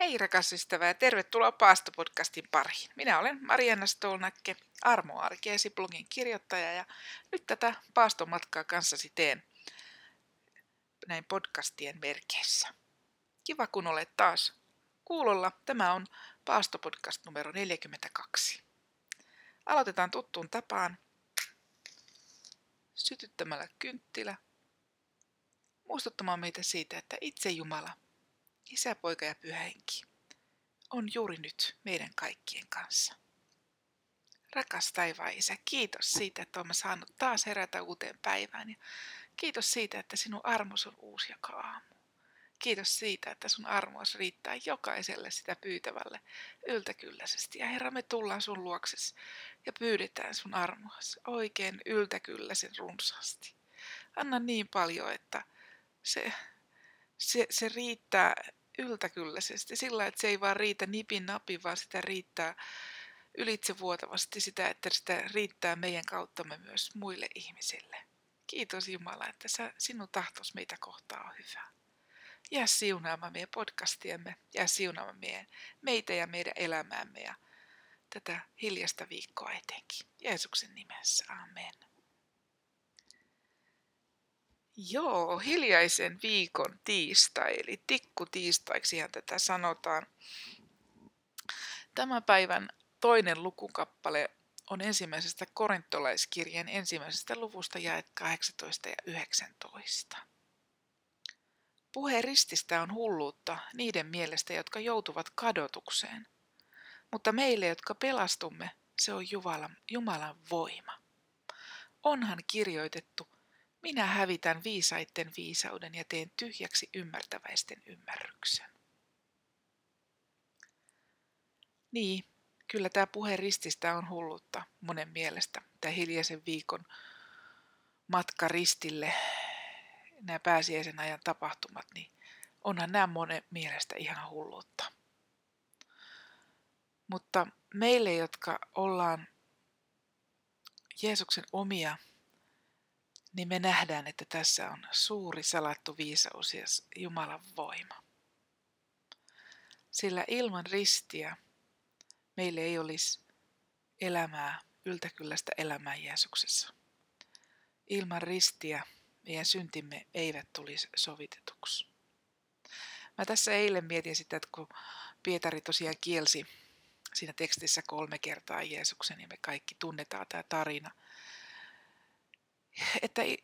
Hei rakas ystävä ja tervetuloa Paasto-podcastin pariin. Minä olen Marianna Stolnäkke, Armo Arkeesi blogin kirjoittaja ja nyt tätä paastomatkaa kanssasi teen näin podcastien merkeissä. Kiva kun olet taas kuulolla. Tämä on Paasto-podcast numero 42. Aloitetaan tuttuun tapaan sytyttämällä kynttilä muistuttamaan meitä siitä, että itse Jumala, Isä, Poika ja Pyhä Henki on juuri nyt meidän kaikkien kanssa. Rakas taivaan Isä, kiitos siitä, että olemme saanut taas herätä uuteen päivään. Ja kiitos siitä, että sinun armos on uusi joka aamu. Kiitos siitä, että sun armos riittää jokaiselle sitä pyytävälle yltäkylläisesti. Ja Herra, me tullaan sun luoksesi ja pyydetään sun armoasi oikein yltäkylläisen runsaasti. Anna niin paljon, että se riittää yltäkylläisesti sillä, että se ei vaan riitä nipin napin, vaan sitä riittää ylitsevuotavasti sitä, että sitä riittää meidän kauttamme myös muille ihmisille. Kiitos Jumala, että sinun tahtos meitä kohtaan on hyvä. Jää siunaamaan meidän podcastiemme, jää siunaamaan meitä ja meidän elämäämme ja tätä hiljaista viikkoa etenkin. Jeesuksen nimessä, amen. Joo, hiljaisen viikon tiistai, eli tikkutiistaiksihan tätä sanotaan. Tämän päivän toinen lukukappale on ensimmäisestä korintolaiskirjeen ensimmäisestä luvusta jaet 18 ja 19. Puhe rististä on hulluutta niiden mielestä, jotka joutuvat kadotukseen, mutta meille, jotka pelastumme, se on Jumalan voima. Onhan kirjoitettu: minä hävitän viisaitten viisauden ja teen tyhjäksi ymmärtäväisten ymmärryksen. Niin, kyllä tämä puhe rististä on hullutta monen mielestä. Tämä hiljaisen viikon matka ristille, nämä pääsiäisen ajan tapahtumat, niin onhan nämä monen mielestä ihan hullutta. Mutta meille, jotka ollaan Jeesuksen omia, niin me nähdään, että tässä on suuri salattu viisaus ja Jumalan voima. Sillä ilman ristiä meillä ei olisi elämää, yltäkylläistä elämää Jeesuksessa. Ilman ristiä meidän syntimme eivät tulisi sovitetuksi. Mä tässä eilen mietin sitä, että kun Pietari tosiaan kielsi siinä tekstissä 3 kertaa Jeesuksen, niin me kaikki tunnetaan tämä tarina.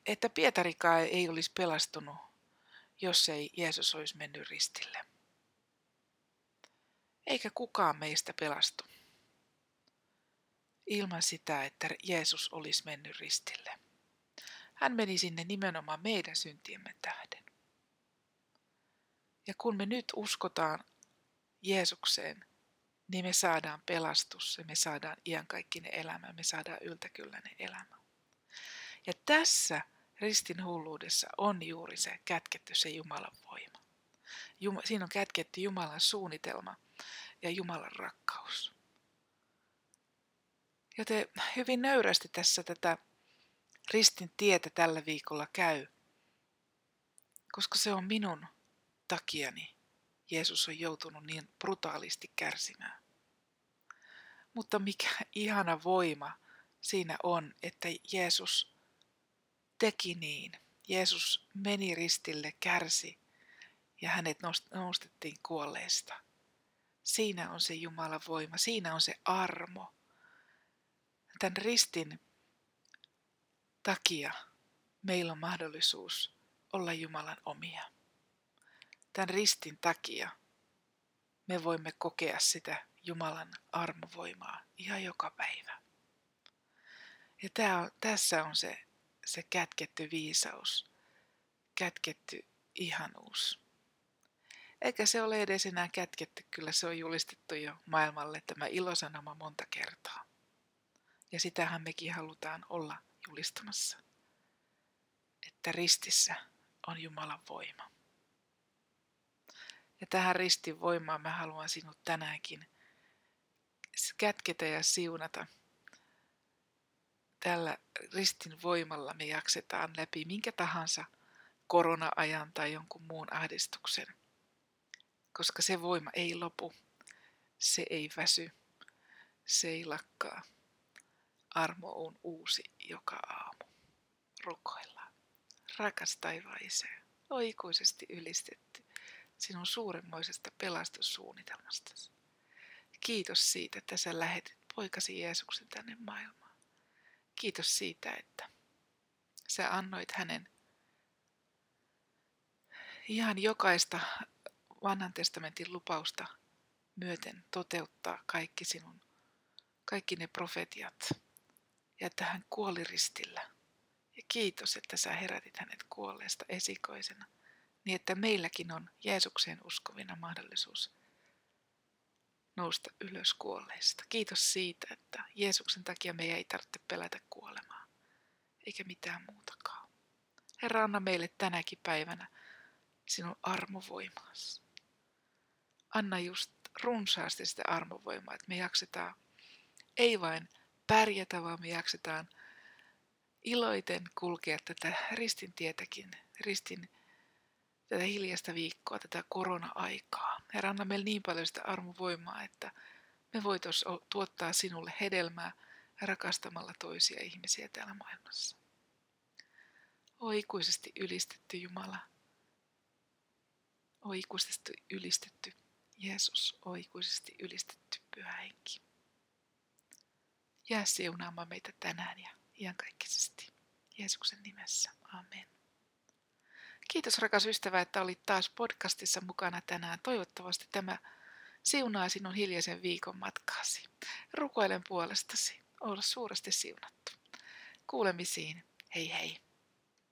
Että Pietarikaan ei olisi pelastunut, jos ei Jeesus olisi mennyt ristille. Eikä kukaan meistä pelastu ilman sitä, että Jeesus olisi mennyt ristille. Hän meni sinne nimenomaan meidän syntiemme tähden. Ja kun me nyt uskotaan Jeesukseen, niin me saadaan pelastus ja me saadaan iankaikkinen elämä, me saadaan yltäkylläinen elämä. Ja tässä ristin hulluudessa on juuri se kätketty se Jumalan voima. Siinä on kätketty Jumalan suunnitelma ja Jumalan rakkaus. Joten hyvin nöyrästi tässä tätä ristin tietä tällä viikolla käy, koska se on minun takiani. Jeesus on joutunut niin brutaalisti kärsimään. Mutta mikä ihana voima siinä on, että Jeesus teki niin. Jeesus meni ristille, kärsi ja hänet nostettiin kuolleista. Siinä on se Jumalan voima, siinä on se armo. Tämän ristin takia meillä on mahdollisuus olla Jumalan omia. Tämän ristin takia me voimme kokea sitä Jumalan armovoimaa ihan joka päivä. Ja tässä on se kätketty viisaus, kätketty ihanuus. Eikä se ole edes enää kätketty, kyllä se on julistettu jo maailmalle tämä ilosanoma monta kertaa. Ja sitähän mekin halutaan olla julistamassa, että ristissä on Jumalan voima. Ja tähän ristin voimaan mä haluan sinut tänäänkin kätketä ja siunata. Tällä ristin voimalla me jaksetaan läpi minkä tahansa korona-ajan tai jonkun muun ahdistuksen. koska se voima ei lopu, se ei väsy, se ei lakkaa. Armo on uusi joka aamu. Rukoillaan. Rakas taivaan Isä, ole ikuisesti ylistetty sinun suuremmoisesta pelastussuunnitelmastasi. Kiitos siitä, että sä lähetit poikasi Jeesuksen tänne maailmaan. Kiitos siitä, että sä annoit hänen ihan jokaista Vanhan testamentin lupausta myöten toteuttaa kaikki ne profetiat. Ja että hän kuoli ristillä. Ja kiitos, että sä herätit hänet kuolleesta esikoisena. Niin että meilläkin on Jeesukseen uskovina mahdollisuus nousta ylös kuolleista. Kiitos siitä, että Jeesuksen takia meidän ei tarvitse pelätä kuolemaa. Eikä mitään muutakaan. Herra, anna meille tänäkin päivänä sinun armovoimaasi. Anna just runsaasti sitä armovoimaa, että me jaksetaan ei vain pärjätä, vaan me jaksetaan iloiten kulkea tätä ristintietäkin, tätä hiljaista viikkoa, tätä korona-aikaa. Herra, anna meille niin paljon sitä armovoimaa, että me voitaisiin tuottaa sinulle hedelmää rakastamalla toisia ihmisiä täällä maailmassa. O ikuisesti ylistetty Jumala. O ikuisesti ylistetty Jeesus, o ikuisesti ylistetty Pyhä Henki. Jää siunaamaan meitä tänään ja iankaikkisesti. Jeesuksen nimessä. Amen. Kiitos rakas ystävä, että olit taas podcastissa mukana tänään. Toivottavasti tämä siunaa sinun hiljaisen viikon matkaasi. Rukoilen puolestasi. Olla suuresti siunattu. Kuulemisiin. Hei hei.